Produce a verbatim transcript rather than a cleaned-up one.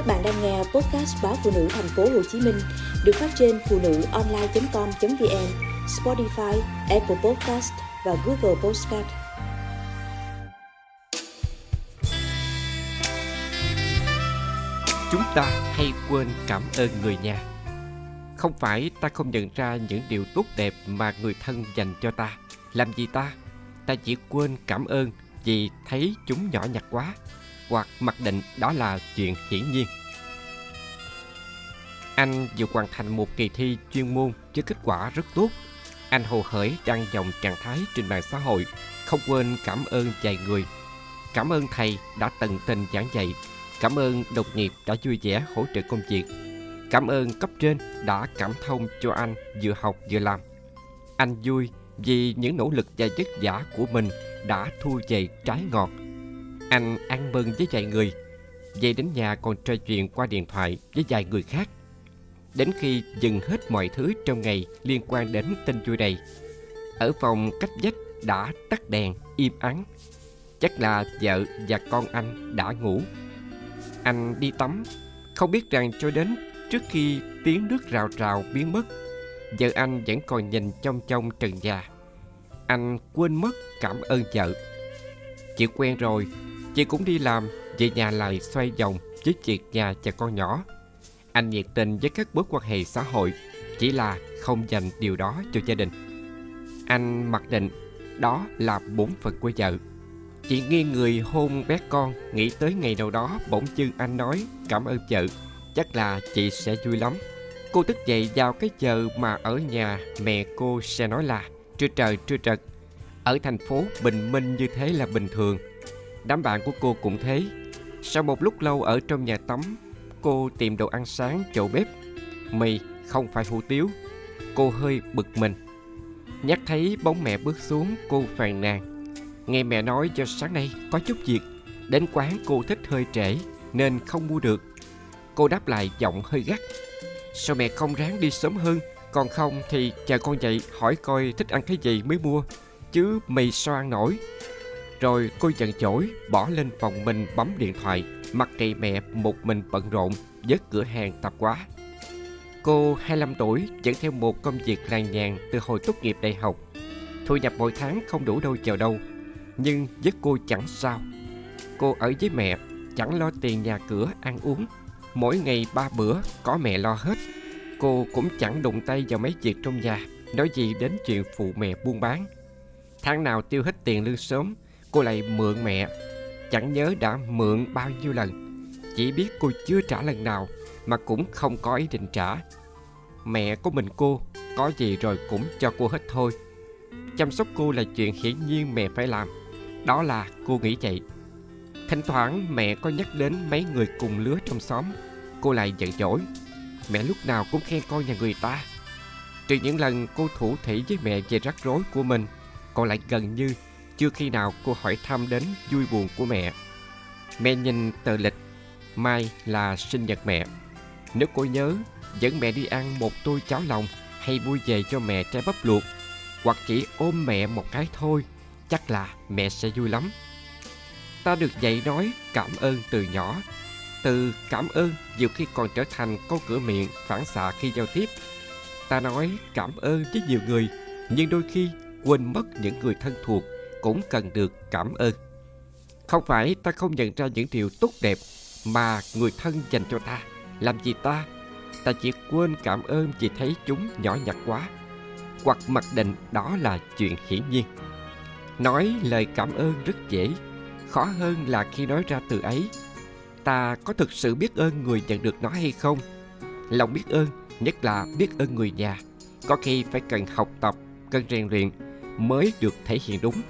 Các bạn đang nghe podcast báo Phụ Nữ Thành phố Hồ Chí Minh được phát trên phụ nữ online chấm com chấm vn, Spotify, Apple Podcast và Google Podcast. Chúng ta hay quên cảm ơn người nhà. Không phải ta không nhận ra những điều tốt đẹp mà người thân dành cho ta. Làm gì ta? Ta chỉ quên cảm ơn vì thấy chúng nhỏ nhặt quá, hoặc mặc định đó là chuyện hiển nhiên. Anh vừa hoàn thành một kỳ thi chuyên môn với kết quả rất tốt. Anh hồ hởi đăng dòng trạng thái trên mạng xã hội, không quên cảm ơn vài người. Cảm ơn thầy đã tận tình giảng dạy. Cảm ơn đồng nghiệp đã vui vẻ hỗ trợ công việc. Cảm ơn cấp trên đã cảm thông cho anh vừa học vừa làm. Anh vui vì những nỗ lực và vất vả của mình đã thu về trái ngọt. Anh ăn mừng với vài người, về đến nhà còn trò chuyện qua điện thoại với vài người khác. Đến khi dừng hết mọi thứ trong ngày liên quan đến tin vui này, ở phòng cách vách đã tắt đèn im ắng. Chắc là vợ và con anh đã ngủ. Anh đi tắm, không biết rằng cho đến trước khi tiếng nước rào rào biến mất, vợ anh vẫn còn nhìn chong chong trần nhà. Anh quên mất cảm ơn vợ. Chị quen rồi, chị cũng đi làm, về nhà lại xoay vòng với việc nhà và con nhỏ. Anh nhiệt tình với các mối quan hệ xã hội, chỉ là không dành điều đó cho gia đình. Anh mặc định đó là bổn phận của vợ. Chị nghiêng người hôn bé con, nghĩ tới ngày nào đó bỗng dưng anh nói cảm ơn vợ, chắc là chị sẽ vui lắm. Cô thức dậy vào cái giờ mà ở nhà mẹ cô sẽ nói là trưa trời trưa trật. Ở thành phố bình minh như thế là bình thường. Đám bạn của cô cũng thế. Sau một lúc lâu ở trong nhà tắm, cô tìm đồ ăn sáng chỗ bếp. Mì, không phải hủ tiếu. Cô hơi bực mình. Nhắc thấy bóng mẹ bước xuống, cô phàn nàn. Nghe mẹ nói do sáng nay có chút việc, đến quán cô thích hơi trễ nên không mua được. Cô đáp lại giọng hơi gắt. Sao mẹ không ráng đi sớm hơn? Còn không thì chờ con dậy hỏi coi thích ăn cái gì mới mua, chứ mì sao ăn nổi. Rồi cô giận dỗi bỏ lên phòng mình bấm điện thoại, mặc kệ mẹ một mình bận rộn với cửa hàng tạp hóa. Cô hai mươi lăm tuổi vẫn theo một công việc làng nhàn từ hồi tốt nghiệp đại học. Thu nhập mỗi tháng không đủ đâu vào đâu, nhưng với cô chẳng sao. Cô ở với mẹ, chẳng lo tiền nhà cửa ăn uống. Mỗi ngày ba bữa có mẹ lo hết. Cô cũng chẳng đụng tay vào mấy việc trong nhà, nói gì đến chuyện phụ mẹ buôn bán. Tháng nào tiêu hết tiền lương sớm, cô lại mượn mẹ. Chẳng nhớ đã mượn bao nhiêu lần. Chỉ biết cô chưa trả lần nào, mà cũng không có ý định trả. Mẹ của mình cô, có gì rồi cũng cho cô hết thôi. Chăm sóc cô là chuyện hiển nhiên mẹ phải làm. Đó là cô nghĩ vậy. Thỉnh thoảng mẹ có nhắc đến mấy người cùng lứa trong xóm, cô lại giận dỗi. Mẹ lúc nào cũng khen con nhà người ta. Trừ những lần cô thủ thỉ với mẹ về rắc rối của mình, còn lại gần như chưa khi nào cô hỏi thăm đến vui buồn của mẹ. Mẹ nhìn tờ lịch, mai là sinh nhật mẹ. Nếu cô nhớ, dẫn mẹ đi ăn một tô cháo lòng hay mua về cho mẹ trái bắp luộc, hoặc chỉ ôm mẹ một cái thôi, chắc là mẹ sẽ vui lắm. Ta được dạy nói cảm ơn từ nhỏ. Từ cảm ơn nhiều khi còn trở thành câu cửa miệng phản xạ khi giao tiếp. Ta nói cảm ơn với nhiều người, nhưng đôi khi quên mất những người thân thuộc cũng cần được cảm ơn. Không phải ta không nhận ra những điều tốt đẹp mà người thân dành cho ta. Làm gì ta? Ta chỉ quên cảm ơn vì thấy chúng nhỏ nhặt quá, hoặc mặc định đó là chuyện hiển nhiên. Nói lời cảm ơn rất dễ, khó hơn là khi nói ra từ ấy. Ta có thực sự biết ơn người nhận được nó hay không? Lòng biết ơn, nhất là biết ơn người nhà, có khi phải cần học tập, cần rèn luyện mới được thể hiện đúng.